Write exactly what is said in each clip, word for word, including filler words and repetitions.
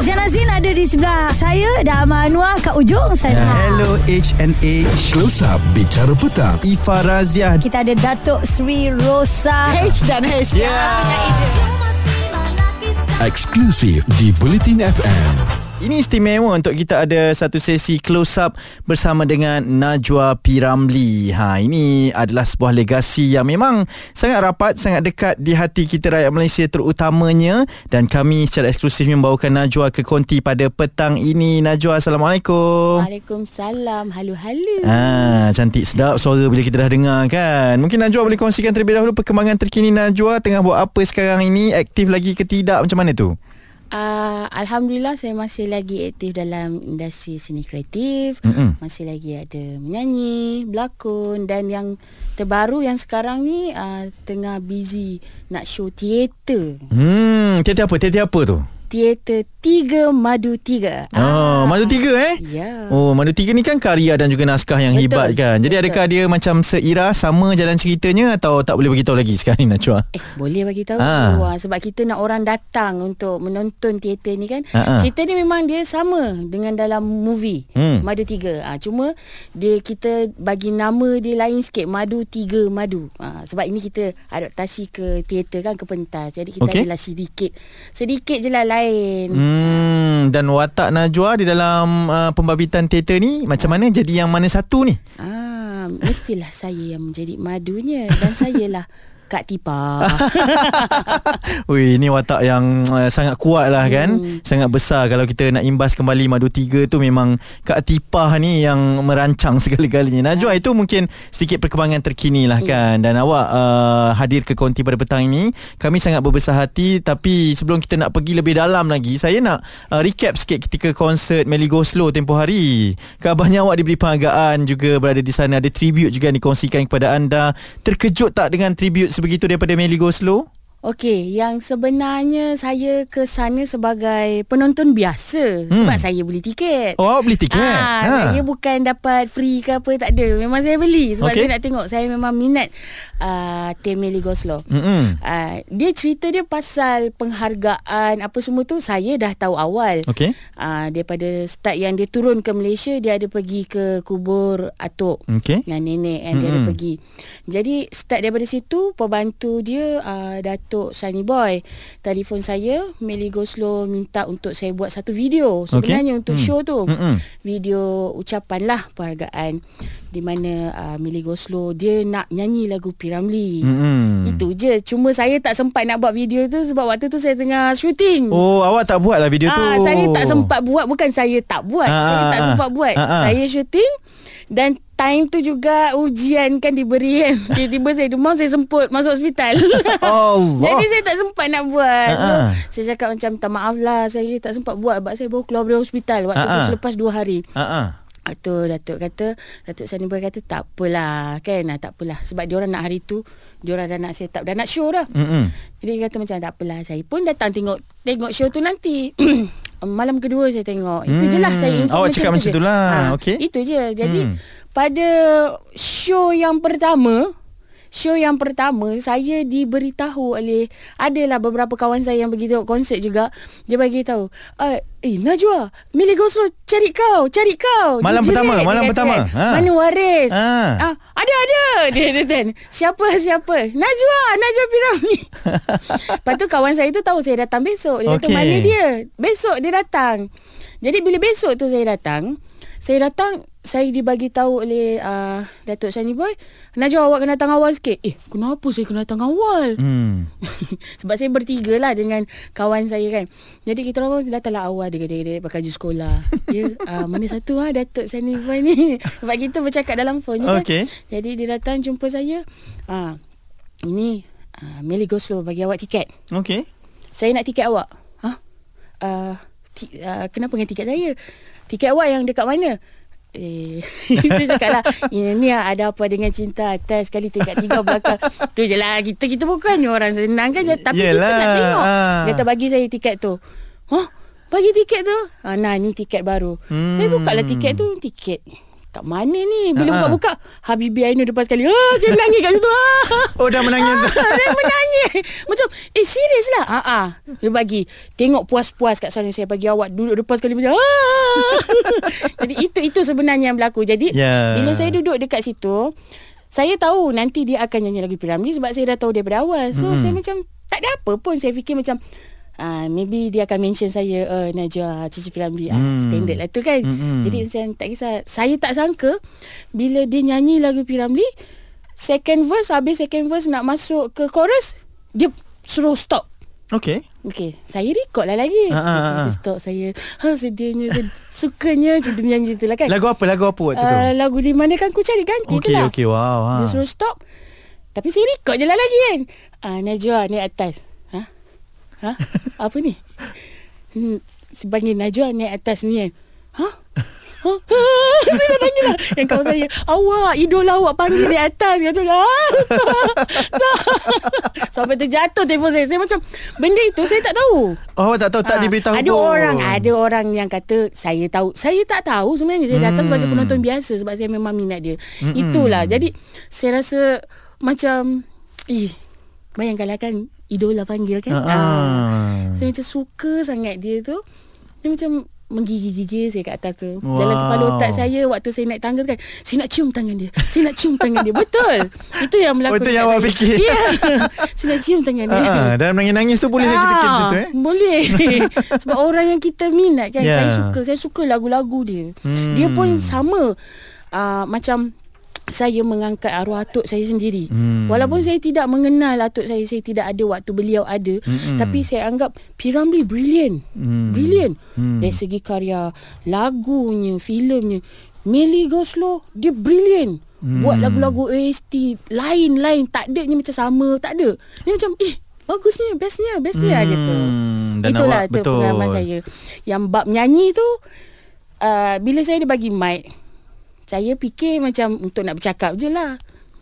Zainal Zain ada di sebelah saya dan Amal Anwar kat ujung sana. Hello H N A Close Up Bicara Petang Ifa Razia. Kita ada Datuk Sri Rosa H dan H. Ya. Yeah. Eksklusif di Bulletin F M. Ini istimewa untuk kita ada satu sesi close up bersama dengan Najwa P. Ramlee. Ha, ini adalah sebuah legasi yang memang sangat rapat, sangat dekat di hati kita rakyat Malaysia terutamanya, dan kami secara eksklusif membawakan Najwa ke konti pada petang ini. Najwa, Assalamualaikum. Waalaikumsalam. Halu-halu. Ha, cantik sedap suara bila kita dah dengar kan. Mungkin Najwa boleh kongsikan terlebih dahulu perkembangan terkini Najwa tengah buat apa sekarang ini, aktif lagi ke tidak, macam mana tu? Uh, Alhamdulillah saya masih lagi aktif dalam industri seni kreatif. Mm-hmm. Masih lagi ada menyanyi, berlakon, dan yang terbaru yang sekarang ni uh, tengah busy nak show teater. Hmm, teater apa? Teater apa tu? Teater Tiga Madu Tiga. Oh, ah. Madu Tiga eh? Ya. Oh, Madu Tiga ni kan karya dan juga naskah yang betul, hebat kan. Jadi betul. Adakah dia macam seirah sama jalan ceritanya atau tak boleh bagi tahu lagi sekarang ni Najwa? Eh, boleh bagi tahu. Ah. Wah, sebab kita nak orang datang untuk menonton teater ni kan. Ah, ah. Cerita ni memang dia sama dengan dalam movie hmm. Madu Tiga. Ah, cuma dia kita bagi nama dia lain sikit, Madu Tiga Madu. Ah, sebab ini kita adaptasi ke teater kan, ke pentas. Jadi kita okay. adalah sedikit sedikit je lah lain. Hmm. Hmm, dan watak Najwa di dalam uh, pembabitan teater ni macam mana, jadi yang mana satu ni? Ah, mestilah saya yang menjadi madunya dan sayalah Kak Tipah. Ui, ini watak yang uh, sangat kuat lah kan. Hmm. Sangat besar. Kalau kita nak imbas kembali Madu Tiga tu, memang Kak Tipah ni yang merancang segala-galanya. Najwa, ha. itu mungkin sedikit perkembangan terkini lah hmm. kan. Dan awak uh, hadir ke konti pada petang ini. Kami sangat berbesar hati. Tapi sebelum kita nak pergi lebih dalam lagi, saya nak uh, recap sikit ketika konsert Meli Goslow tempoh hari. Kabarnya awak diberi penghargaan juga berada di sana. Ada tribute juga yang dikongsikan kepada anda. Terkejut tak dengan tribute begitu daripada Meli Goslow? Okey, yang sebenarnya saya ke sana sebagai penonton biasa hmm. sebab saya beli tiket. Oh, beli tiket. Ah, ha. Saya bukan dapat free ke apa, tak ada. Memang saya beli sebab okay. saya nak tengok. Saya memang minat uh, tema Meli Goslow. Mm-hmm. Uh, dia cerita dia pasal penghargaan apa semua tu saya dah tahu awal. Okey. Uh, daripada start yang dia turun ke Malaysia, dia ada pergi ke kubur atuk okay. dan nenek and mm-hmm. dia ada pergi. Jadi start daripada situ pembantu dia uh, dah Datuk Sunny Boy telefon saya, Meli Goslow minta untuk saya buat satu video sebenarnya okay. untuk mm. show tu. Mm-mm. Video ucapan lah penghargaan di mana uh, Meli Goslow dia nak nyanyi lagu P. Ramlee. Mm-mm. Itu je. Cuma saya tak sempat nak buat video tu sebab waktu tu saya tengah shooting. Oh, awak tak buat lah video ah, tu? Saya tak sempat buat. Bukan saya tak buat. Ah, saya tak ah, sempat ah, buat. Ah, ah. Saya shooting dan time tu juga ujian kan diberi kan. Tiba-tiba saya demam, saya semput masuk hospital. Allah. Jadi saya tak sempat nak buat. So, uh-huh. saya cakap macam tak maaf lah, saya tak sempat buat sebab saya baru keluar dari hospital. Waktu uh-huh. tu selepas dua hari. Uh-huh. Atuk Datuk kata, Datuk Sunny Boy kata tak apalah kan, ah, tak apalah sebab dia orang nak hari tu, dia orang dah nak set up, dah nak show dah. Mm-hmm. Jadi dia kata macam tak apalah, saya pun datang tengok tengok show tu nanti. Malam kedua saya tengok. Itu hmm. je lah saya inform. Awak oh, cakap macam tu lah ha, okay. Itu je. Jadi hmm. pada show yang pertama Show yang pertama saya diberitahu oleh, adalah beberapa kawan saya yang pergi tengok konsert juga. Dia bagi tahu, eh Najwa, Meli Goslow cari kau, cari kau malam dia pertama jerit, malam dia pertama kan. ha. Mana waris ha. Ha. Ada ada dia, dia, siapa siapa Najwa Najwa P. Ramlee. Lepas tu kawan saya tu tahu saya datang besok. Dia okay. kata mana dia besok dia datang. Jadi bila besok tu saya datang, Saya datang saya dibagi tahu oleh uh, Datuk Sunny Boy, Najwa awak kena datang awal sikit. Eh, kenapa saya kena datang awal? Hmm. Sebab saya bertiga lah dengan kawan saya kan. Jadi kita orang datanglah awal. Dia kata pakai baju sekolah. Ya, uh, mana satu lah Datuk Sunny Boy ni. Sebab kita bercakap dalam phone kan. Okay. Jadi dia datang jumpa saya. Ah, ini uh, Meli Goslow bagi awak tiket. Okey. Saya nak tiket awak. Ha? Huh? Uh, ti- uh, kenapa dengan tiket saya? Tiket awak yang dekat mana? Eh, dia cakap lah, ini ada apa dengan cinta atas sekali tingkat tiga belakang. Tu je lah, kita, kita bukan orang senang kan. Tapi yelah, kita nak tengok. Dia tak bagi saya tiket tu. Hah? Bagi tiket tu? Ah, nah, ni tiket baru. Hmm. Saya buka lah tiket tu. Tiket kat mana ni? Bila uh-huh. buka-buka, Habibie Ainul depan sekali. Oh, dia menangis kat situ. Oh, dah menangis. Ah, dia menangis. Macam, eh, serius lah. Ah, uh-huh. Dia bagi. Tengok puas-puas kat sana. Saya bagi awak duduk depan sekali. Macam, jadi, itu-itu sebenarnya yang berlaku. Jadi, yeah. bila saya duduk dekat situ, saya tahu nanti dia akan nyanyi lagi P. Ramlee sebab saya dah tahu daripada awal. So, mm-hmm. saya macam, tak ada apa pun. Saya fikir macam, Uh, maybe dia akan mention saya, uh, Najwa, Cici P. Ramlee, hmm. uh, standard lah tu kan. Hmm. Jadi saya tak kisah. Saya tak sangka bila dia nyanyi lagu P. Ramlee, second verse, habis second verse nak masuk ke chorus, dia suruh stop. Okay. Okay, saya record lah lagi. Ha, ha, ha. Saya stop, saya ha, sedihnya, sedih, sukanya dia nyanyi tu lah kan. Lagu apa? Lagu apa waktu uh, tu? Lagu Di Mana Kan Ku Cari Ganti okay, tu lah. Okay, okay, wow. Ha. Dia suruh stop. Tapi saya record je lah lagi kan. Uh, Najwa naik atas. Ha? Apa ni? Hmm, sebagai Najwa naik atas ni kan. Ha? Ha? Saya dah panggil lah. Yang kawan saya, awak, idola awak panggil naik atas. Kata lah. Sampai terjatuh telefon saya. Saya macam, benda itu saya tak tahu. Oh, tak tahu. Tak ha. Diberitahu ada pun. Orang, ada orang yang kata, saya tahu. Saya tak tahu sebenarnya. Saya datang hmm. sebagai penonton biasa sebab saya memang minat dia. Hmm. Itulah. Jadi, saya rasa macam, ih, bayangkanlah kan. Idola panggil kan. Uh-huh. Ah. Saya macam suka sangat dia tu. Dia macam menggigil-gigil saya kat atas tu. Wow. Dalam kepala otak saya waktu saya naik tangga tu kan, saya nak cium tangan dia. Saya nak cium tangan dia. Betul. Itu yang berlaku. Betul yang awak fikir. Ya. Saya nak cium tangan uh-huh. dia. Dalam nangis-nangis tu boleh ah, lagi fikir macam tu eh. Boleh. Sebab orang yang kita minat kan. Yeah. Saya suka. Saya suka lagu-lagu dia. Hmm. Dia pun sama. Uh, macam saya mengangkat arwah atuk saya sendiri. Hmm. Walaupun saya tidak mengenal atuk saya, saya tidak ada waktu beliau ada, hmm. tapi saya anggap P. Ramlee brilliant. Hmm. Brilliant. Hmm. Dari segi karya, lagunya, filemnya. Meli Goslow, dia brilliant. Hmm. Buat lagu-lagu O S T lain-lain, tak ada ni macam sama, tak ada. Dia macam eh bagusnya, bestnya, bestnya hmm. ada tu. Itulah tu pengalaman saya. Yang bab nyanyi tu uh, bila saya dibagi mic, saya fikir macam untuk nak bercakap je lah.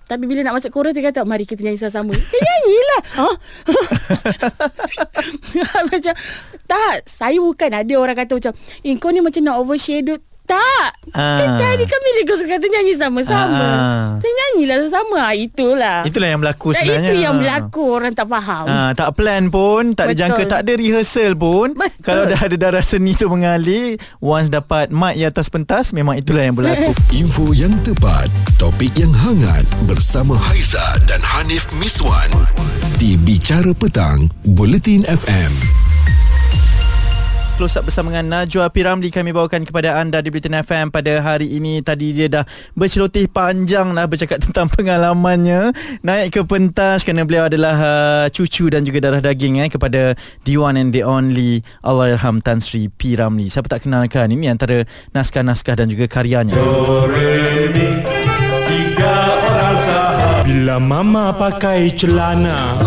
Tapi bila nak masuk chorus, saya kata, mari kita nyanyi sama-sama. Saya nyanyilah. Ha? Macam, tak. Saya bukan ada orang kata macam, eh, kau ni macam nak overshadow. Tak. Ah. Kita ni kan milik kau kata nyanyi sama-sama. Ah. Saya nyanyilah sama-sama. Itulah. Itulah yang berlaku dan sebenarnya. Itu yang berlaku. Orang tak faham. Ah, tak plan pun. Tak ada jangka. Tak ada rehearsal pun. Betul. Kalau dah ada darah seni tu mengalir, once dapat mic di atas pentas, memang itulah yang berlaku. Info yang tepat. Topik yang hangat. Bersama Haiza dan Hanif Miswan. Di Bicara Petang, Bulletin F M. Close up bersama dengan Najwa P. Ramlee kami bawakan kepada anda di Berita F M pada hari ini. Tadi dia dah berceloteh panjang lah bercakap tentang pengalamannya naik ke pentas kerana beliau adalah uh, cucu dan juga darah daging eh, kepada the one and the only Allahyarham Tan Sri P. Ramlee. Siapa tak kenalkan, ini antara naskah-naskah dan juga karyanya. Bila mama pakai celana,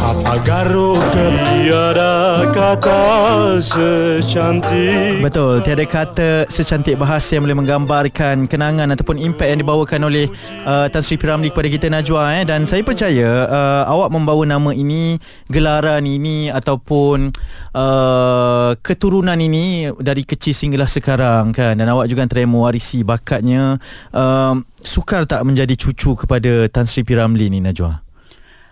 Papa garuk tiada kata secantik. Betul, tiada kata secantik bahasa yang boleh menggambarkan kenangan ataupun impak yang dibawakan oleh uh, Tan Sri P. Ramlee kepada kita Najwa eh. Dan saya percaya uh, awak membawa nama ini, gelaran ini ataupun uh, keturunan ini dari kecil sehinggalah sekarang kan. Dan awak juga antara yang mewarisi bakatnya. uh, Sukar tak menjadi cucu kepada Tan Sri P. Ramlee ni Najwa?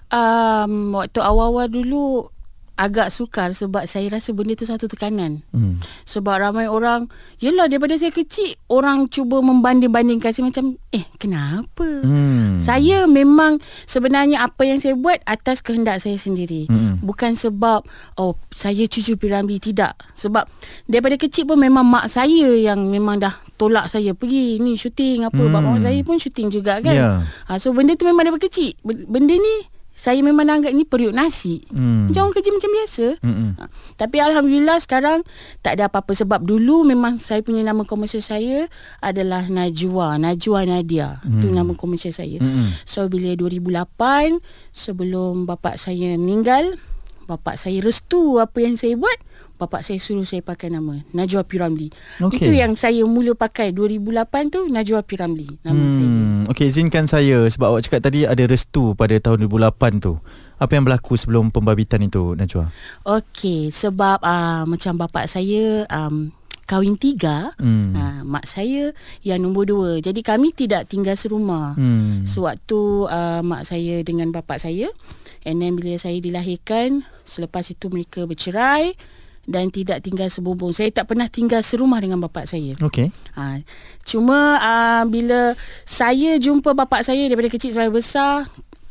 Um, waktu awal-awal dulu agak sukar sebab saya rasa benda tu satu tekanan. hmm. Sebab ramai orang, yelah daripada saya kecil orang cuba membanding-bandingkan saya macam eh kenapa? hmm. Saya memang sebenarnya apa yang saya buat atas kehendak saya sendiri. hmm. Bukan sebab oh saya cucu P. Ramlee, tidak. Sebab daripada kecil pun memang mak saya yang memang dah tolak saya pergi ni syuting apa. hmm. Bapak saya pun syuting juga kan. yeah. ha, So benda tu memang daripada kecil. Benda ni saya memang anggap ni periuk nasi. hmm. Macam orang kerja macam biasa. hmm. ha. Tapi Alhamdulillah sekarang tak ada apa-apa. Sebab dulu memang saya punya nama komersial saya adalah Najwa Najwa Nadia. hmm. Itu nama komersial saya. hmm. So bila dua ribu lapan, sebelum bapak saya meninggal, bapak saya restu apa yang saya buat. Bapak saya suruh saya pakai nama Najwa P. Ramlee. Okay. Itu yang saya mula pakai dua ribu lapan tu, Najwa P. Ramlee nama hmm. saya. Okey, izinkan saya sebab awak cakap tadi ada restu pada tahun dua ribu lapan tu. Apa yang berlaku sebelum pembabitan itu Najwa? Okey, sebab uh, macam bapak saya um, kahwin tiga, hmm. ha, mak saya yang nombor dua. Jadi kami tidak tinggal serumah. Hmm. So waktu uh, mak saya dengan bapa saya, and then bila saya dilahirkan, selepas itu mereka bercerai dan tidak tinggal sebubung. Saya tak pernah tinggal serumah dengan bapa saya. Okey. Ha, cuma uh, bila saya jumpa bapa saya daripada kecil sampai besar,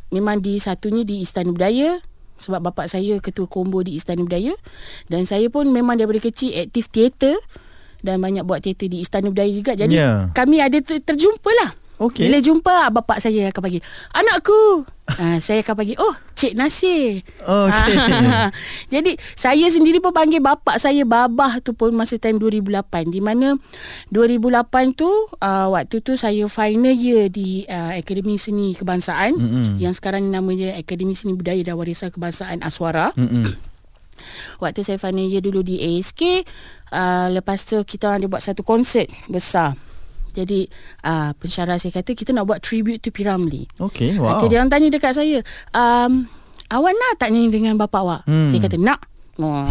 memang di satunya di Istana Budaya. Sebab bapa saya ketua kombo di Istana Budaya. Dan saya pun memang daripada kecil aktif teater. Dan banyak buat teater di Istana Budaya juga. Jadi yeah. kami ada ter- terjumpa lah. Okay. Bila jumpa, bapa saya akan panggil, "Anakku." uh, saya akan panggil, "Oh, Encik Nasir." Okay. Uh, jadi saya sendiri pun panggil bapa saya Babah tu pun masa time dua ribu lapan. Di mana dua ribu lapan tu, uh, waktu tu saya final year di uh, Akademi Seni Kebangsaan. Mm-hmm. Yang sekarang namanya Akademi Seni Budaya dan Warisan Kebangsaan Aswara. Mm-hmm. Waktu saya final year dulu di A S K. uh, Lepas tu kita ada buat satu konsert besar. Jadi uh, pensyarah saya kata kita nak buat tribute to P. Ramlee. Okey, wow. Dia orang tanya dekat saya, um, "Awak nak tak nyanyi dengan bapa awak?" Hmm. Saya kata nak. Oh.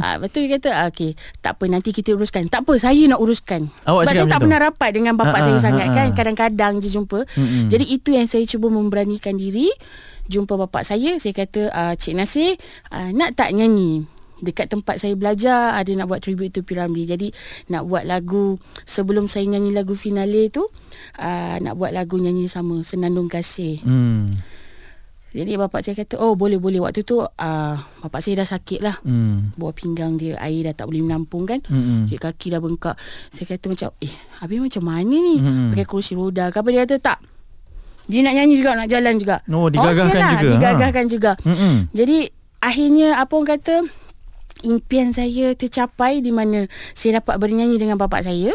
uh, betul dia kata, "Okey, tak apa, nanti kita uruskan." Tak apa, saya nak uruskan. Awak sebab saya tak pernah rapat dengan bapa ha, saya ha, sangat ha, kan. Kadang-kadang je jumpa. Hmm. Jadi itu yang saya cuba memberanikan diri. Jumpa bapa saya, saya kata, uh, "Cik Nasir, uh, nak tak nyanyi? Dekat tempat saya belajar ada nak buat tribute to P. Ramlee." Jadi nak buat lagu, sebelum saya nyanyi lagu finale tu, uh, nak buat lagu nyanyi sama Senandung Kasih. Hmm. Jadi bapak saya kata, "Oh, boleh-boleh." Waktu tu uh, bapak saya dah sakit lah. Hmm. Buah pinggang dia, air dah tak boleh menampung kan. Hmm. Jadi kaki dah bengkak. Saya kata macam, "Eh, habis macam mana ni?" Hmm. Pakai kursi roda ke apa. Dia kata tak, dia nak nyanyi juga, nak jalan juga. Oh, digagahkan okay lah, juga. Digagahkan ha. juga. Hmm. Jadi akhirnya apa orang kata, impian saya tercapai di mana saya dapat bernyanyi dengan bapa saya.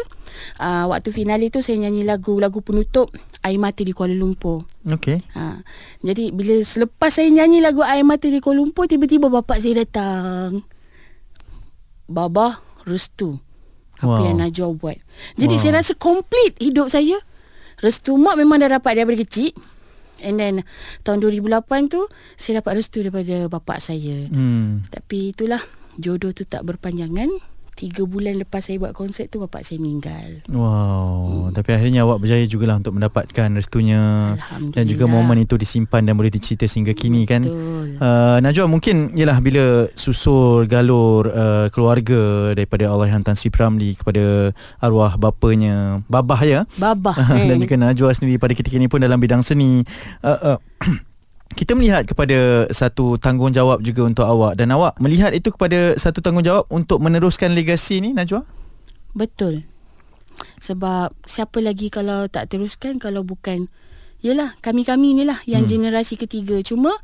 Uh, waktu finale tu saya nyanyi lagu-lagu penutup Air Mata di Kuala Lumpur. Okey. Uh, jadi bila selepas saya nyanyi lagu Air Mata di Kuala Lumpur, tiba-tiba bapa saya datang. Baba restu apa wow. yang Najwa buat. Jadi wow. saya rasa complete hidup saya. Restu mak memang dah dapat daripada kecil. And then tahun dua ribu lapan tu saya dapat restu daripada bapa saya. Hmm. Tapi itulah, jodoh tu tak berpanjangan. Tiga bulan lepas saya buat konsert tu, bapak saya meninggal. Wow. Hmm. Tapi akhirnya awak berjaya jugalah untuk mendapatkan restunya. Dan juga momen itu disimpan dan boleh dicerita sehingga kini. Betul. Kan uh, Najwa, mungkin ialah bila susur galur uh, keluarga daripada Allahyarham Tan Sri P. Ramlee kepada arwah bapanya Babah ya Babah uh, dan juga Najwa sendiri pada ketika ini pun dalam bidang seni. uh, uh, Kita melihat kepada satu tanggungjawab juga untuk awak. Dan awak melihat itu kepada satu tanggungjawab untuk meneruskan legasi ni, Najwa? Betul. Sebab siapa lagi kalau tak teruskan kalau bukan, yelah, kami-kami ni lah yang hmm. generasi ketiga. Cuma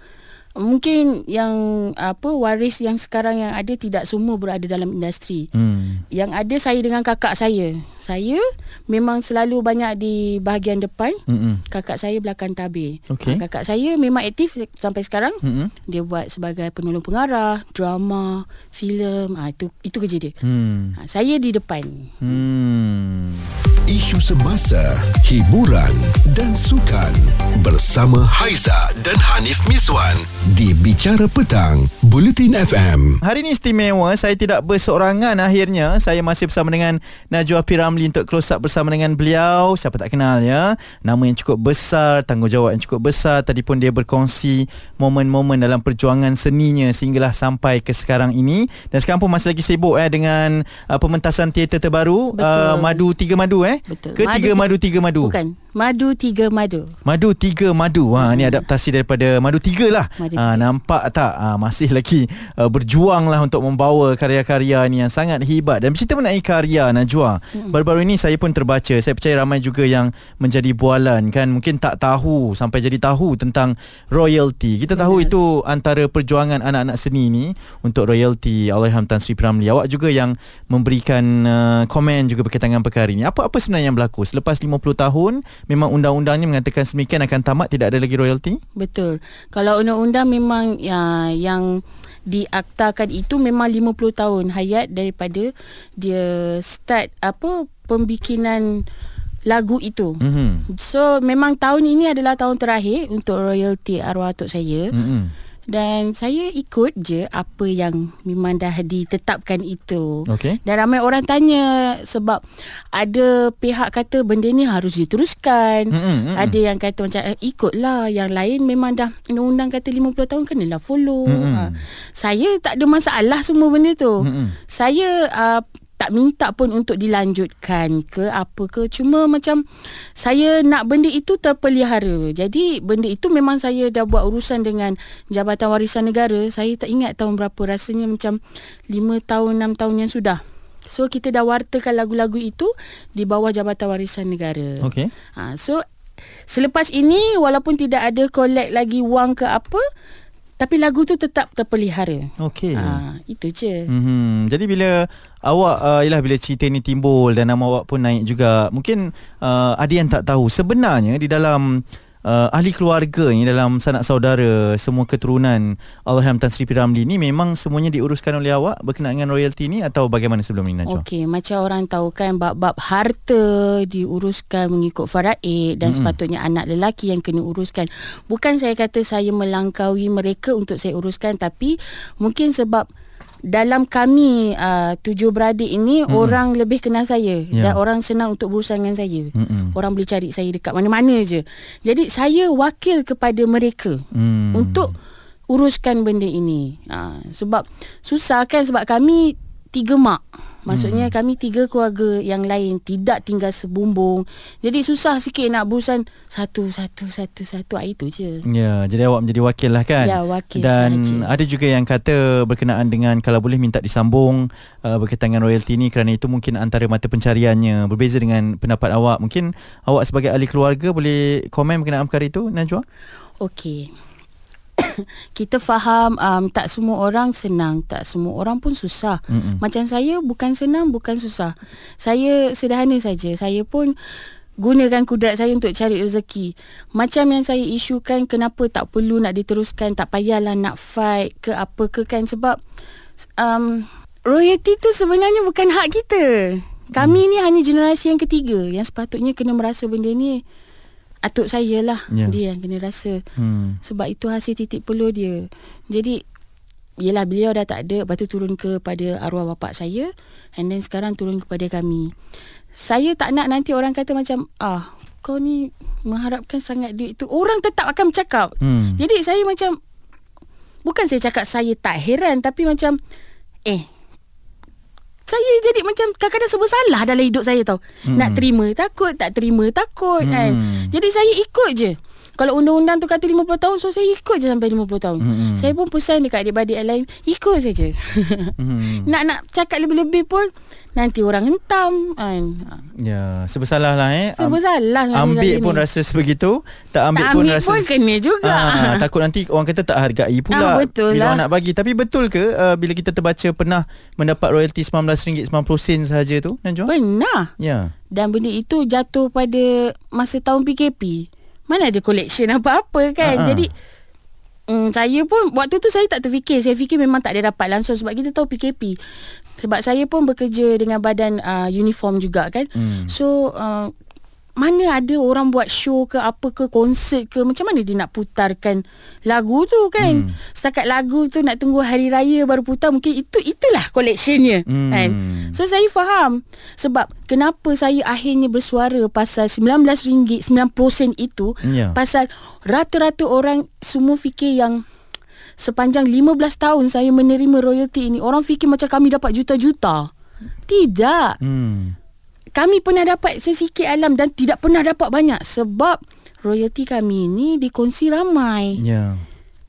mungkin yang apa waris yang sekarang yang ada tidak semua berada dalam industri. Hmm. Yang ada saya dengan kakak saya. Saya memang selalu banyak di bahagian depan. Hmm. Kakak saya belakang tabir. Okay. Kakak saya memang aktif sampai sekarang. Hmm. Dia buat sebagai penolong pengarah, drama, filem. Ha, itu itu kerja dia. Hmm. Ha, saya di depan. Hmm. Isu semasa, hiburan dan sukan bersama Haiza dan Hanif Miswan di Bicara Petang, Bulletin F M. Hari ini istimewa, saya tidak berseorangan akhirnya. Saya masih bersama dengan Najwa P. Ramlee untuk close up bersama dengan beliau. Siapa tak kenal ya, nama yang cukup besar, tanggungjawab yang cukup besar. Tadi pun dia berkongsi momen-momen dalam perjuangan seninya sehinggalah sampai ke sekarang ini. Dan sekarang pun masih lagi sibuk eh, dengan uh, pementasan teater terbaru uh, Madu Tiga Madu eh Betul. Ke Tiga Madu Tiga Madu? Bukan, Madu Tiga Madu. Madu Tiga Madu. Ha, hmm. Ini adaptasi daripada Madu Tiga lah. Madu Tiga. Ha, nampak tak? Ha, masih lagi uh, berjuang lah untuk membawa karya-karya ni yang sangat hebat. Dan bercerita mengenai karya, Najwa. Hmm. Baru-baru ini saya pun terbaca. Saya percaya ramai juga yang menjadi bualan kan. Mungkin tak tahu sampai jadi tahu tentang royalty. Kita tahu Benar. itu antara perjuangan anak-anak seni ni untuk royalty Allahyarham Tan Sri P. Ramlee. Awak juga yang memberikan uh, komen juga berkaitan dengan perkara ini. Apa-apa sebenarnya yang berlaku? Selepas lima puluh tahun... memang undang-undangnya mengatakan semikian akan tamat, tidak ada lagi royalty? Betul. Kalau undang-undang memang ya, yang diaktakan itu memang lima puluh tahun hayat daripada dia start apa pembikinan lagu itu. Mm-hmm. So memang tahun ini adalah tahun terakhir untuk royalty arwah atuk saya. Mm-hmm. dan saya ikut je apa yang memang dah ditetapkan itu. Okay. Dan ramai orang tanya sebab ada pihak kata benda ni harus diteruskan. Mm-mm, mm-mm. Ada yang kata macam ikutlah, yang lain memang dah undang-undang kata lima puluh tahun kenalah follow. Ha. Saya tak ada masalah semua benda tu. Mm-mm. Saya uh, tak minta pun untuk dilanjutkan ke apa ke, cuma macam saya nak benda itu terpelihara. Jadi benda itu memang saya dah buat urusan dengan Jabatan Warisan Negara. Saya tak ingat tahun berapa, rasanya macam lima tahun enam tahun yang sudah. So kita dah wartakan lagu-lagu itu di bawah Jabatan Warisan Negara. Okey. Ha, so selepas ini walaupun tidak ada collect lagi wang ke apa, tapi lagu tu tetap terpelihara. Okey. Ha, itu je. Mm-hmm. Jadi bila awak, uh, ialah bila cerita ni timbul dan nama awak pun naik juga, mungkin uh, ada yang tak tahu sebenarnya di dalam uh, ahli keluarga ni, dalam sanak saudara, semua keturunan Allahyarham Tan Sri P. Ramlee ni memang semuanya diuruskan oleh awak berkenaan dengan royalty ni, atau bagaimana sebelum ni, Najwa? Okey, macam orang tahu kan, bab-bab harta diuruskan mengikut faraid dan mm-hmm. sepatutnya anak lelaki yang kena uruskan. Bukan saya kata saya melangkaui mereka untuk saya uruskan, tapi mungkin sebab dalam kami uh, tujuh beradik ini, mm-hmm. orang lebih kenal saya, yeah. dan orang senang untuk berurusan dengan saya. Mm-hmm. Orang boleh cari saya dekat mana-mana je. Jadi saya wakil kepada mereka mm. untuk uruskan benda ini. Uh, sebab susah kan, sebab kami tiga mak. Maksudnya mm. kami tiga keluarga yang lain tidak tinggal sebumbung. Jadi susah sikit nak berurusan satu, satu, satu, satu. Itu je. Ya, jadi awak menjadi wakil lah kan? Ya, wakil dan sahaja. Ada juga yang kata berkenaan dengan kalau boleh minta disambung uh, berkaitan dengan royalty ni, kerana itu mungkin antara mata pencariannya. Berbeza dengan pendapat awak. Mungkin awak sebagai ahli keluarga boleh komen berkenaan perkara itu, Najwa? Okey. Kita faham um, tak semua orang senang, tak semua orang pun susah. Mm-mm. Macam saya bukan senang, bukan susah. Saya sederhana saja. Saya pun gunakan kudrat saya untuk cari rezeki. Macam yang saya isukan, kenapa tak perlu nak diteruskan, tak payahlah nak fight ke apa ke kan. Sebab um, royalty tu sebenarnya bukan hak kita. Kami mm. ni hanya generasi yang ketiga yang sepatutnya kena merasa benda ni. Atuk saya lah, yeah. dia yang kena rasa. hmm. Sebab itu hasil titik peluh dia. Jadi yelah, beliau dah tak ada, lepas tu turun kepada arwah bapak saya, and then sekarang turun kepada kami. Saya tak nak nanti orang kata macam, ah, kau ni mengharapkan sangat duit tu. Orang tetap akan bercakap. hmm. Jadi saya macam, bukan saya cakap saya tak heran, tapi macam Eh saya jadi macam kadang-kadang serba salah dalam hidup saya tau. Hmm. Nak terima takut, tak terima takut hmm. kan. Jadi saya ikut je. Kalau undang-undang tu kata lima puluh tahun, so saya ikut je sampai lima puluh tahun. Hmm. Saya pun pesan dekat adik-adik lain, ikut saja. hmm. Nak nak cakap lebih-lebih pun nanti orang hentam kan. Ya, sebesalah lah eh. Sebesalah lah. Ambil pun ni. Rasa sebegitu, tak ambil, tak ambil pun rasa pun kena juga. Aa, takut nanti orang kata tak hargai pula. Aa, betul bila lah. Orang nak bagi. Tapi betul ke uh, bila kita terbaca pernah mendapat royalty sembilan belas ringgit sembilan puluh sen sahaja tu, Najwa? Pernah. Ya. Dan benda itu jatuh pada masa tahun P K P. Mana ada collection apa-apa kan. Aa. Jadi Mm, saya pun waktu tu saya tak terfikir. Saya fikir memang tak ada dapat langsung, sebab kita tahu P K P. Sebab saya pun bekerja dengan badan uh, uniform juga kan. mm. So uh, mana ada orang buat show ke apa ke, konsert ke, macam mana dia nak putarkan lagu tu kan. mm. Setakat lagu tu nak tunggu hari raya baru putar, mungkin itu itulah collectionnya. mm. Kan? So saya faham sebab kenapa saya akhirnya bersuara pasal sembilan belas ringgit sembilan puluh sen itu. yeah. Pasal rata-rata orang semua fikir yang sepanjang lima belas tahun saya menerima royalty ini, orang fikir macam kami dapat juta-juta. Tidak. Hmm. Kami pernah dapat sesikit alam dan tidak pernah dapat banyak, sebab royalty kami ini dikongsi ramai. Yeah.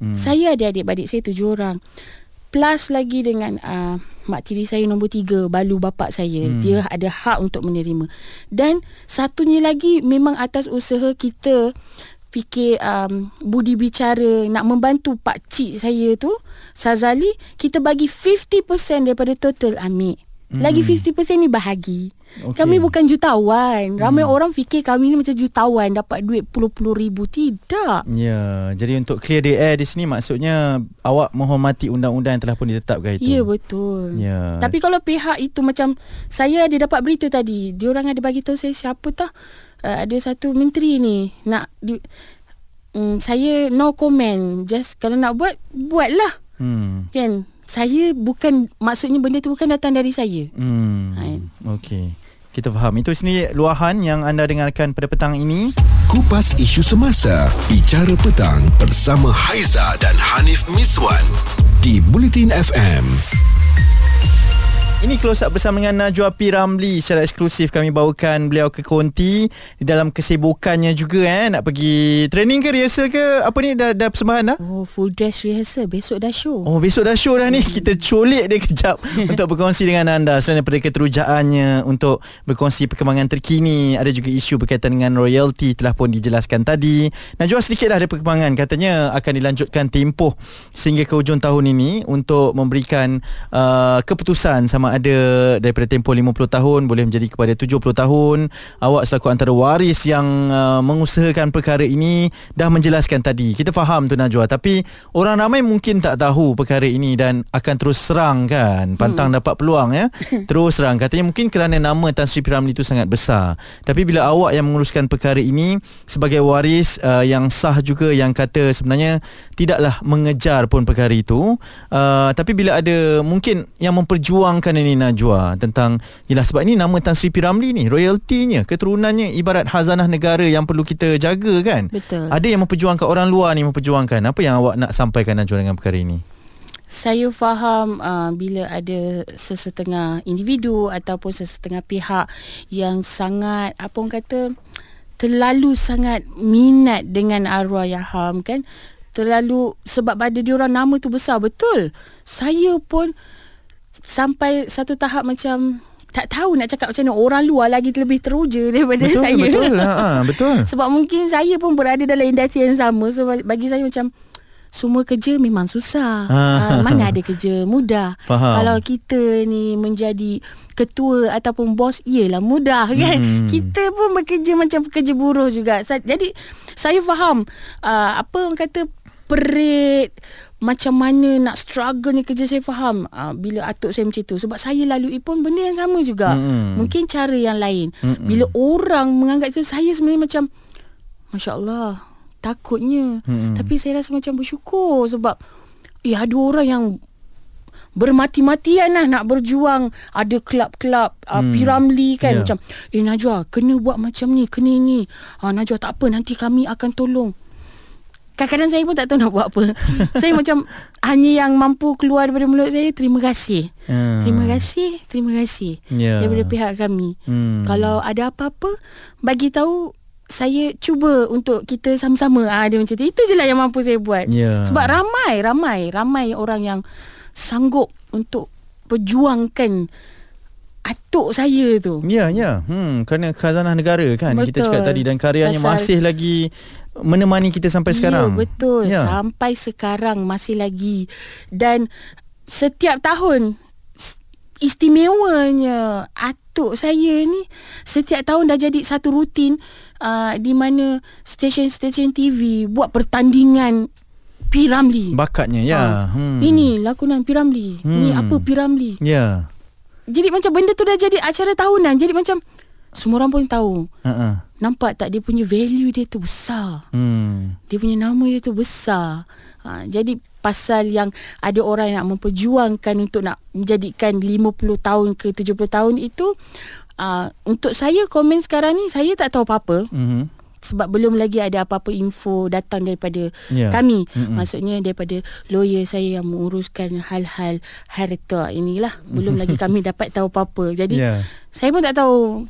Hmm. Saya ada adik-adik saya tujuh orang. Plus lagi dengan uh, mak tiri saya nombor tiga, balu bapak saya. Hmm. Dia ada hak untuk menerima. Dan satunya lagi memang atas usaha kita, fikir um, budi bicara nak membantu pak cik saya tu Sazali, kita bagi lima puluh peratus daripada total ambil. Mm. Lagi lima puluh peratus ni bahagi. Okay. Kami bukan jutawan. Ramai mm. orang fikir kami ni macam jutawan dapat duit puluh-puluh ribu. Tidak. Ya, yeah. Jadi untuk clear the air di sini, maksudnya awak menghormati undang-undang yang telah pun ditetapkan itu. Ya, yeah, betul. Yeah. Tapi kalau pihak itu macam saya ada dapat berita tadi, diorang ada bagi tahu saya siapa tah. Uh, ada satu menteri ni nak di, mm, saya no comment. Just kalau nak buat, buatlah. Hmm. Kan? Saya bukan, maksudnya benda tu bukan datang dari saya. Hmm. Ha. Okey. Kita faham. Itu sendiri luahan yang anda dengarkan pada petang ini. Kupas isu semasa, Bicara Petang bersama Haiza dan Hanif Miswan di Bulletin F M. Ini close up bersama dengan Najwa P. Ramlee. Secara eksklusif kami bawakan beliau ke konti. Di dalam kesibukannya juga, eh, nak pergi training ke, rehearsal ke, apa ni, dah, dah persembahan dah? Oh, full dress rehearsal. Besok dah show. Oh, besok dah show dah ni. Kita colik dia kejap untuk berkongsi dengan anda. Selain daripada keterujaannya untuk berkongsi perkembangan terkini, ada juga isu berkaitan dengan royalty, telah pun dijelaskan tadi. Najwa, sedikitlah ada perkembangan. Katanya akan dilanjutkan tempoh sehingga ke hujung tahun ini untuk memberikan uh, keputusan sama ada daripada tempoh lima puluh tahun boleh menjadi kepada tujuh puluh tahun. Awak selaku antara waris yang uh, mengusahakan perkara ini dah menjelaskan tadi. Kita faham tu, Najwa, tapi orang ramai mungkin tak tahu perkara ini dan akan terus serang kan. Pantang hmm. dapat peluang, ya. Terus serang. Katanya mungkin kerana nama Tan Sri P. Ramlee itu sangat besar. Tapi bila awak yang menguruskan perkara ini sebagai waris uh, yang sah juga, yang kata sebenarnya tidaklah mengejar pun perkara itu, uh, tapi bila ada mungkin yang memperjuangkan ini, Najwa, tentang ialah sebab ini nama Tan Sri P. Ramlee ni, royaltinya, keturunannya ibarat khazanah negara yang perlu kita jaga kan. Betul. Ada yang memperjuangkan, orang luar ni memperjuangkan. Apa yang awak nak sampaikan, Najwa, dengan perkara ini? Saya faham uh, bila ada sesetengah individu ataupun sesetengah pihak yang sangat, apa orang kata, terlalu sangat minat dengan arwah Yaham kan. Terlalu, sebab pada diorang nama tu besar. Betul. Saya pun sampai satu tahap macam tak tahu nak cakap macam mana. Orang luar lagi lebih teruja daripada betul, saya. Betul, ha, betul. Sebab mungkin saya pun berada dalam industri yang sama. So bagi saya macam semua kerja memang susah. Ha. Ha, mana ada kerja mudah. Faham. Kalau kita ni menjadi ketua ataupun bos, ialah mudah kan. Hmm. Kita pun bekerja macam pekerja buruh juga. Jadi saya faham uh, apa orang kata perit, macam mana nak struggle ni kerja, saya faham ha, bila atuk saya macam tu. Sebab saya lalui pun benda yang sama juga. Mm-mm. Mungkin cara yang lain. Mm-mm. Bila orang menganggap itu, saya sebenarnya macam Masya Allah, takutnya. Mm-mm. Tapi saya rasa macam bersyukur sebab ya ada orang yang bermati-matian lah nak berjuang. Ada kelab-kelab uh, hmm. P. Ramlee kan, yeah. Macam eh Najwa kena buat macam ni, kena ni, ha, Najwa tak apa, nanti kami akan tolong. Kadang-kadang saya pun tak tahu nak buat apa. Saya macam hanya yang mampu keluar daripada mulut saya, terima kasih. Hmm. Terima kasih, terima kasih. Yeah. Daripada pihak kami. Hmm. Kalau ada apa-apa, bagi tahu, saya cuba untuk kita sama-sama. Ha, dia macam tu. Itu je lah yang mampu saya buat. Yeah. Sebab ramai, ramai, ramai orang yang sanggup untuk perjuangkan atuk saya tu. Ya, yeah, ya. Yeah. Hmm, kerana khazanah negara kan. Betul. Kita cakap tadi, dan karyanya pasal masih lagi menemani kita sampai sekarang. Ya, betul. Ya. Sampai sekarang masih lagi. Dan setiap tahun, istimewanya atuk saya ni, setiap tahun dah jadi satu rutin uh, di mana stesen-stesen T V buat pertandingan P. Ramlee. Bakatnya, ya. Uh, hmm. Ini lakonan P. Ramlee. Hmm. Ini apa P. Ramlee. Ya. Jadi macam benda tu dah jadi acara tahunan. Jadi macam semua orang pun tahu. Uh-uh. Nampak tak, dia punya value dia tu besar. Hmm. Dia punya nama dia tu besar. Ha, jadi pasal yang ada orang yang nak memperjuangkan untuk nak menjadikan lima puluh tahun ke tujuh puluh tahun itu, uh, untuk saya komen sekarang ni, saya tak tahu apa-apa. Mm-hmm. Sebab belum lagi ada apa-apa info datang daripada yeah. kami. Mm-hmm. Maksudnya daripada lawyer saya yang menguruskan hal-hal harta inilah. Belum lagi kami dapat tahu apa-apa. Jadi yeah. saya pun tak tahu.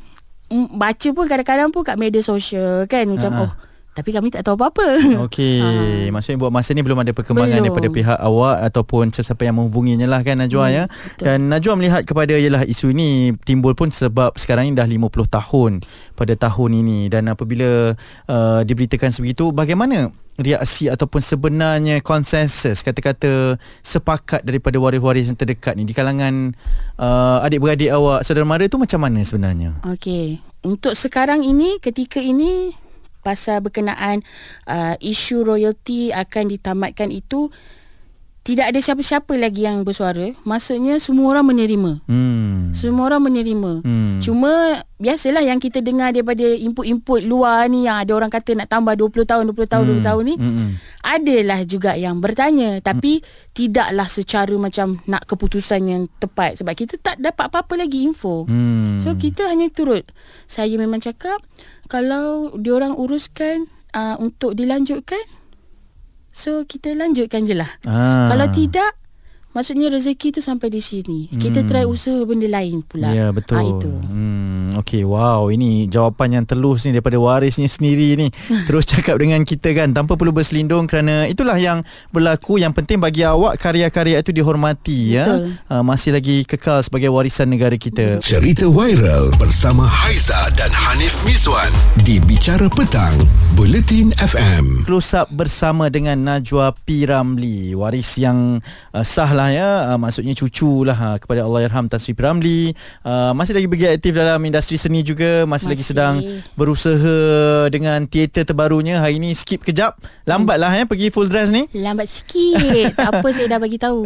Baca pun kadang-kadang pun kat media sosial kan, macam uh-huh. oh, tapi kami tak tahu apa-apa. Okey, ha. Maksudnya buat masa ni belum ada perkembangan belum. daripada pihak awak ataupun siapa yang menghubunginya lah kan, Najwa, hmm, ya. Betul. Dan Najwa melihat kepada ialah isu ini timbul pun sebab sekarang ini dah lima puluh tahun pada tahun ini, dan apabila uh, diberitakan sebegitu, bagaimana reaksi ataupun sebenarnya konsensus, kata-kata sepakat daripada waris-waris yang terdekat ni di kalangan uh, adik-beradik awak, saudara mara tu macam mana sebenarnya? Okey, untuk sekarang ini, ketika ini, pasal berkenaan uh, isu royalty akan ditamatkan itu, tidak ada siapa-siapa lagi yang bersuara. Maksudnya semua orang menerima. Hmm. Semua orang menerima. Hmm. Cuma biasalah yang kita dengar daripada input-input luar ni, yang ada orang kata nak tambah dua puluh tahun, dua puluh tahun, hmm. dua puluh tahun ni. Hmm. Adalah juga yang bertanya. Tapi hmm. tidaklah secara macam nak keputusan yang tepat. Sebab kita tak dapat apa-apa lagi info. Hmm. So kita hanya turut. Saya memang cakap kalau diorang uruskan uh, untuk dilanjutkan, so kita lanjutkan je lah. ah. Kalau tidak, maksudnya rezeki tu sampai di sini. hmm. Kita try usaha benda lain pula. Ya, betul. ha, Itu hmm. Okey, wow. Ini jawapan yang telus ni daripada warisnya sendiri ni. Terus cakap dengan kita kan, tanpa perlu berselindung, kerana itulah yang berlaku. Yang penting bagi awak, karya-karya itu dihormati. Betul. Ya, ha, masih lagi kekal sebagai warisan negara kita. Cerita viral bersama Haiza dan Hanif Miswan di Bicara Petang Bulletin F M. Close up bersama dengan Najwa P. Ramlee, waris yang uh, sah lah ya, uh, maksudnya cucu lah uh, kepada Allahyarham Tan Sri P. Ramlee. uh, Masih lagi begitu aktif dalam industri seni juga. Masih, masih lagi sedang berusaha dengan teater terbarunya. Hari ni skip kejap. Lambat lah ya, pergi full dress ni. Lambat sikit. Tak apa, saya dah bagi tahu.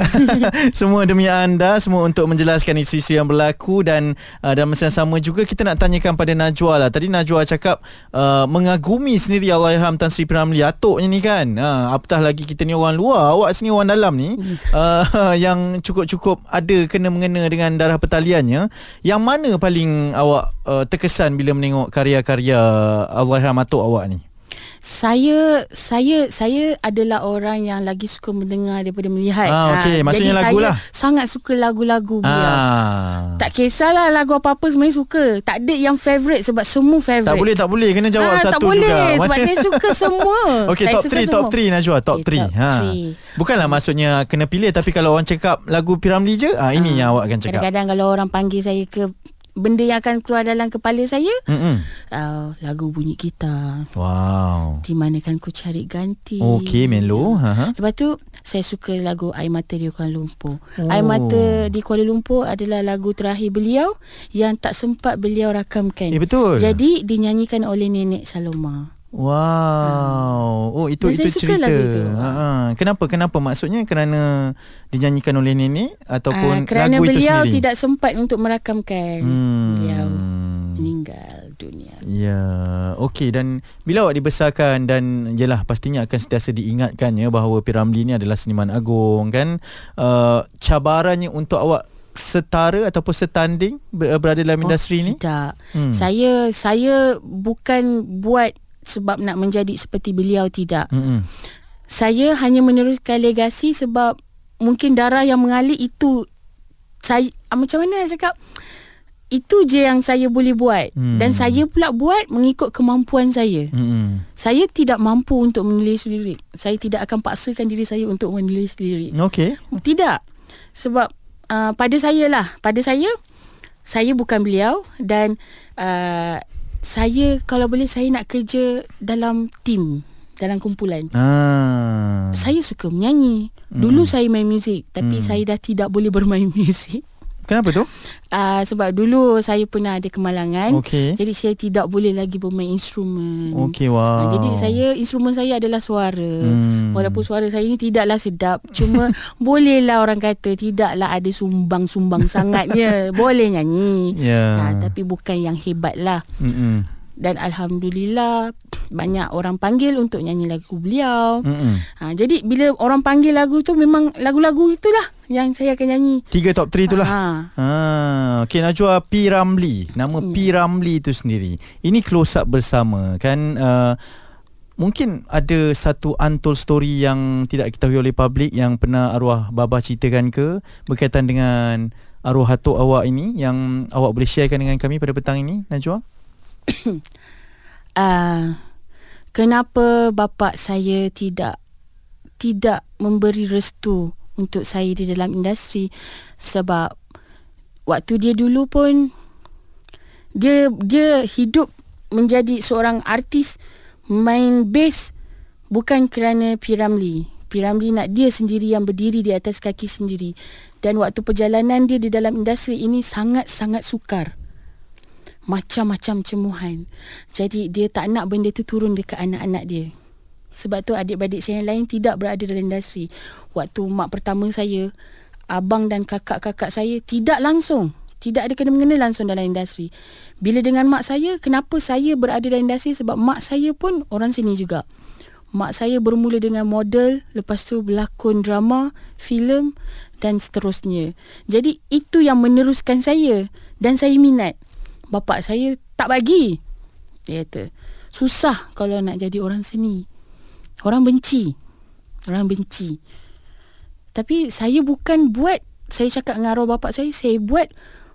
Semua demi anda, semua untuk menjelaskan isu-isu yang berlaku. Dan uh, dalam masa yang sama juga kita nak tanyakan pada Najwa lah. Tadi Najwa cakap uh, mengagumi sendiri Allahyarham Tan Sri P. Ramlee, atuknya ni kan. uh, Apatah lagi kita ni orang luar, awak sini orang dalam ni. uh, Yang cukup-cukup ada kena-mengena dengan darah pertaliannya. Yang mana paling awak uh, terkesan bila menengok karya-karya Allahyarham atuk awak ni? Saya saya saya adalah orang yang lagi suka mendengar daripada melihat. Ah, okay. Maksudnya jadi lagulah. Saya sangat suka lagu-lagu. Ah. Tak kisahlah lagu apa-apa sebenarnya suka. Tak ada yang favourite sebab semua favourite. Tak boleh, tak boleh kena jawab ah, satu tak boleh, juga. Sebab saya suka semua. Okey, top tiga, top tiga Najwa, top tiga. Okay, ha. Bukanlah maksudnya kena pilih, tapi kalau orang cakap lagu P. Ramlee je, ah ini ah, yang awak akan cakap. Kadang-kadang kalau orang panggil saya ke benda yang akan keluar dalam kepala saya, uh, lagu bunyi gitar. Wow. Di manakan ku cari ganti. Okey, melo. Ha-ha. Lepas tu saya suka lagu Air Mata di Kuala Lumpur. Oh. Air Mata di Kuala Lumpur adalah lagu terakhir beliau yang tak sempat beliau rakamkan. Eh, betul. Jadi dinyanyikan oleh Nenek Saloma. Wow. Oh, itu itu cerita. Itu. Ha, kenapa? Kenapa? Maksudnya kerana dinyanyikan oleh nenek ataupun ha, lagu itu sendiri? Kerana beliau tidak sempat untuk merakamkan. Hmm. Beliau meninggal dunia. Ya. Okey, dan bila awak dibesarkan, dan jelah pastinya akan sentiasa diingatkan ya bahawa P. Ramlee ni adalah seniman agung kan. Uh, cabarannya untuk awak setara ataupun setanding berada dalam oh, industri ni? Tidak. Hmm. Saya saya bukan buat sebab nak menjadi seperti beliau, tidak. Mm-hmm. Saya hanya meneruskan legasi sebab mungkin darah yang mengalir itu, saya macam mana saya cakap, itu je yang saya boleh buat. Mm. Dan saya pula buat mengikut kemampuan saya. Mm-hmm. Saya tidak mampu untuk menulis lirik. Saya tidak akan paksakan diri saya untuk menulis lirik. Okey. Tidak. Sebab uh, pada saya lah, pada saya, saya bukan beliau. Dan uh, saya kalau boleh saya nak kerja dalam tim, dalam kumpulan. ah. Saya suka menyanyi. Dulu mm. saya main muzik, tapi mm. saya dah tidak boleh bermain muzik. Kenapa tu? Uh, sebab dulu saya pernah ada kemalangan. okay. Jadi saya tidak boleh lagi bermain instrumen. okay, wow. uh, Jadi saya, instrumen saya adalah suara. mm. Walaupun suara saya ni tidaklah sedap, cuma bolehlah orang kata, tidaklah ada sumbang-sumbang sangatnya. Boleh nyanyi, yeah. uh, tapi bukan yang hebat lah. Mm-mm. Dan Alhamdulillah banyak orang panggil untuk nyanyi lagu beliau. ha, Jadi bila orang panggil lagu tu, memang lagu-lagu itulah yang saya akan nyanyi. Tiga top tiga itulah. ha. ha. Okay, Najwa P. Ramlee. Nama hmm. P. Ramlee itu sendiri, ini close up bersama kan. uh, Mungkin ada satu untold story yang tidak diketahui oleh publik yang pernah arwah Baba ceritakan ke, berkaitan dengan arwah atuk awak ini, yang awak boleh sharekan dengan kami pada petang ini, Najwa? uh, Kenapa bapa saya tidak Tidak memberi restu untuk saya di dalam industri? Sebab waktu dia dulu pun, Dia Dia hidup menjadi seorang artis, main bass, bukan kerana P. Ramlee. P. Ramlee nak dia sendiri yang berdiri di atas kaki sendiri. Dan waktu perjalanan dia di dalam industri ini sangat-sangat sukar, macam-macam cemuhan. Jadi dia tak nak benda tu turun dekat anak-anak dia. Sebab tu adik-adik saya yang lain tidak berada dalam industri. Waktu mak pertama saya, abang dan kakak-kakak saya tidak langsung, tidak ada kena-mengena langsung dalam industri. Bila dengan mak saya, kenapa saya berada dalam industri? Sebab mak saya pun orang sini juga. Mak saya bermula dengan model, lepas tu berlakon drama, filem dan seterusnya. Jadi itu yang meneruskan saya dan saya minat. Bapa saya tak bagi. Dia kata, susah kalau nak jadi orang seni. Orang benci. Orang benci. Tapi saya bukan buat, saya cakap dengan arwah bapa saya, saya buat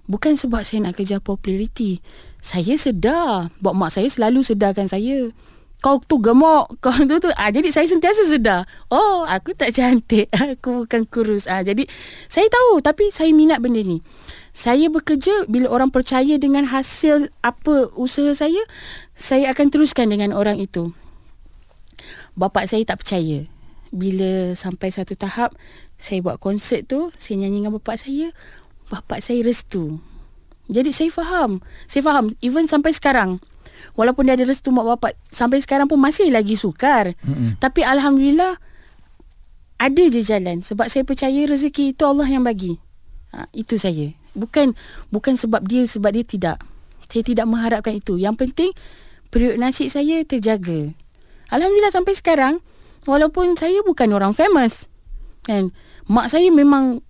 bukan sebab saya nak kejar populariti. Saya sedar. Bapa mak saya selalu sedarkan saya. Kau tu gemuk, kau tu tu. Ah, jadi saya sentiasa sedar. Oh, aku tak cantik. Aku bukan kurus. Ah, jadi saya tahu tapi saya minat benda ni. Saya bekerja bila orang percaya dengan hasil apa usaha saya, saya akan teruskan dengan orang itu. Bapa saya tak percaya. Bila sampai satu tahap saya buat konsert tu, saya nyanyi dengan bapa saya, bapa saya restu. Jadi saya faham. Saya faham even sampai sekarang. Walaupun dia ada restu mak bapak, sampai sekarang pun masih lagi sukar. Mm-mm. Tapi Alhamdulillah ada je jalan. Sebab saya percaya rezeki itu Allah yang bagi. Ha, itu saya. Bukan bukan sebab dia, sebab dia tidak. Saya tidak mengharapkan itu. Yang penting periuk nasib saya terjaga. Alhamdulillah sampai sekarang. Walaupun saya bukan orang famous. Kan? Mak saya memang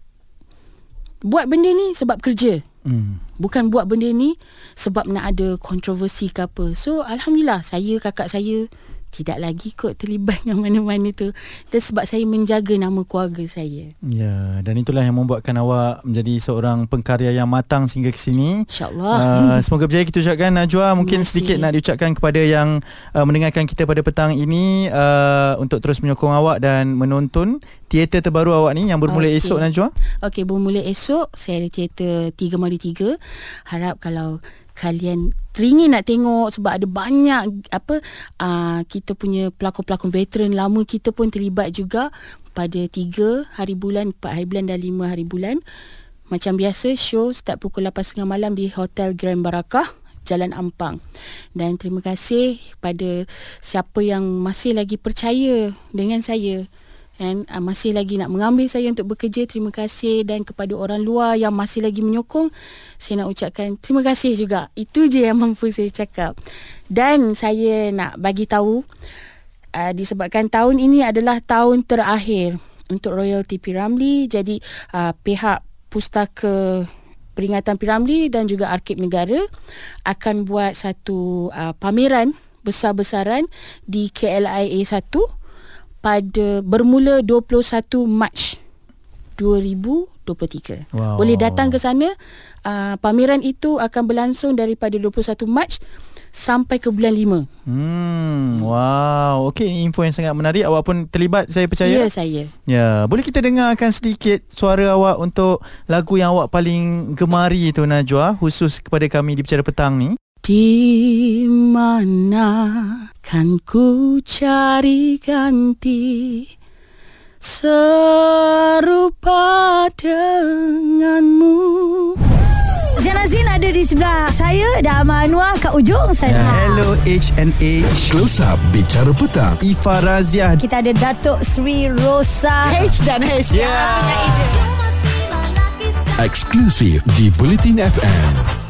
buat benda ni sebab kerja. Hmm. Bukan buat benda ni sebab nak ada kontroversi ke apa. So Alhamdulillah saya, kakak saya tidak lagi kot terlibat dengan mana-mana tu. Dan sebab saya menjaga nama keluarga saya. Ya, dan itulah yang membuatkan awak menjadi seorang pengkarya yang matang sehingga ke sini. InsyaAllah. uh, Semoga berjaya kita ucapkan. Najwa, mungkin sedikit nak diucapkan kepada yang uh, mendengarkan kita pada petang ini, uh, untuk terus menyokong awak dan menonton teater terbaru awak ni yang bermula okay. esok, Najwa. Okey, bermula esok saya ada teater Tiga Madu Tiga. Harap kalau kalian teringin nak tengok sebab ada banyak apa aa, kita punya pelakon-pelakon veteran lama kita pun terlibat juga pada tiga hari bulan, empat hari bulan dan lima hari bulan. Macam biasa show start pukul lapan tiga puluh malam di Hotel Grand Barakah, Jalan Ampang. Dan terima kasih pada siapa yang masih lagi percaya dengan saya. Dan uh, masih lagi nak mengambil saya untuk bekerja, terima kasih. Dan kepada orang luar yang masih lagi menyokong, saya nak ucapkan terima kasih juga. Itu je yang mampu saya cakap. Dan saya nak bagi tahu, uh, disebabkan tahun ini adalah tahun terakhir untuk royalty P. Ramlee. Jadi uh, pihak Pustaka Peringatan P. Ramlee dan juga Arkib Negara akan buat satu uh, pameran besar-besaran di K L I A satu pada bermula dua puluh satu Mac dua ribu dua puluh tiga. Wow. Boleh datang ke sana. Uh, pameran itu akan berlangsung daripada dua puluh satu Mac sampai ke bulan lima. Hmm, wow. Okey, ini info yang sangat menarik. Awak pun terlibat, saya percaya. Ya, saya. Ya, boleh kita dengarkan sedikit suara awak untuk lagu yang awak paling gemari itu, Najwa, khusus kepada kami di Bicara Petang ni. Di mana kan ku cari ganti serupa denganmu? Zanazil ada di sebelah saya dan Amal Anwar kat ujung sana. Hello H N A Close Up Bicara Petang. Ifa Raziah. Kita ada Datuk Sri Rosa H dan H. Yeah. Eksklusif di Bulletin F M.